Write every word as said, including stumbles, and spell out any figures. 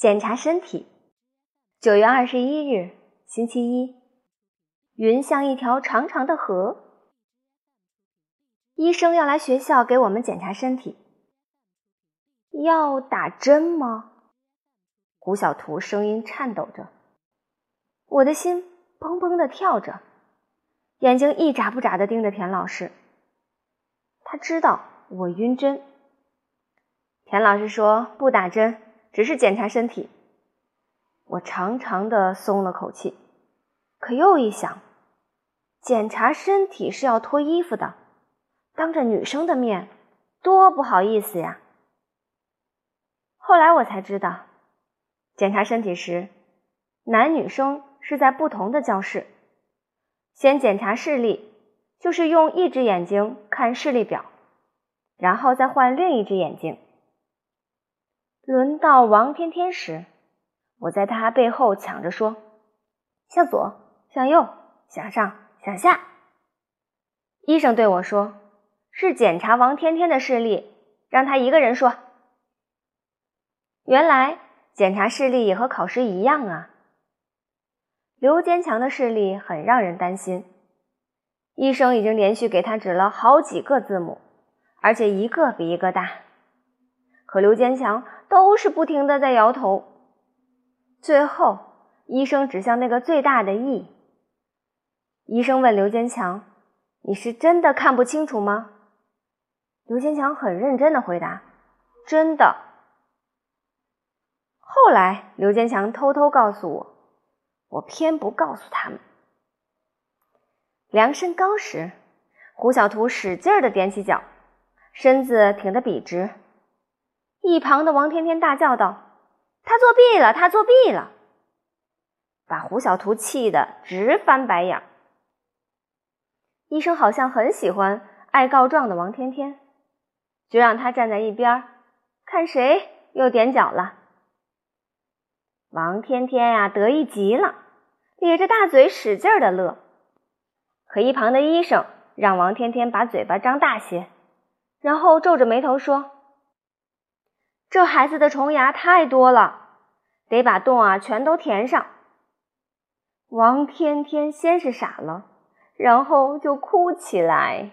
检查身体。九月二十一日，星期一。云像一条长长的河。医生要来学校给我们检查身体。要打针吗？胡小图声音颤抖着。我的心砰砰地跳着，眼睛一眨不眨地盯着田老师。他知道我晕针。田老师说不打针，只是检查身体。我长长地松了口气，可又一想，检查身体是要脱衣服的，当着女生的面，多不好意思呀。后来我才知道，检查身体时，男女生是在不同的教室，先检查视力，就是用一只眼睛看视力表，然后再换另一只眼睛。轮到王天天时，我在他背后抢着说，向左，向右，向上，向下。医生对我说，是检查王天天的视力，让他一个人说。原来检查视力也和考试一样啊。刘坚强的视力很让人担心，医生已经连续给他指了好几个字母，而且一个比一个大，可刘坚强都是不停地在摇头。最后医生指向那个最大的 E。 医生问刘坚强，你是真的看不清楚吗？刘坚强很认真地回答，真的。后来刘坚强偷偷告诉我，我偏不告诉他们。量身高时，胡小图使劲地踮起脚，身子挺得笔直。一旁的王天天大叫道，他作弊了，他作弊了，把胡小图气得直翻白眼。医生好像很喜欢爱告状的王天天，就让他站在一边，看谁又踮脚了。王天天呀、啊，得意极了，咧着大嘴使劲的乐。可一旁的医生让王天天把嘴巴张大些，然后皱着眉头说，这孩子的虫牙太多了，得把洞啊全都填上。王天天先是傻了，然后就哭起来。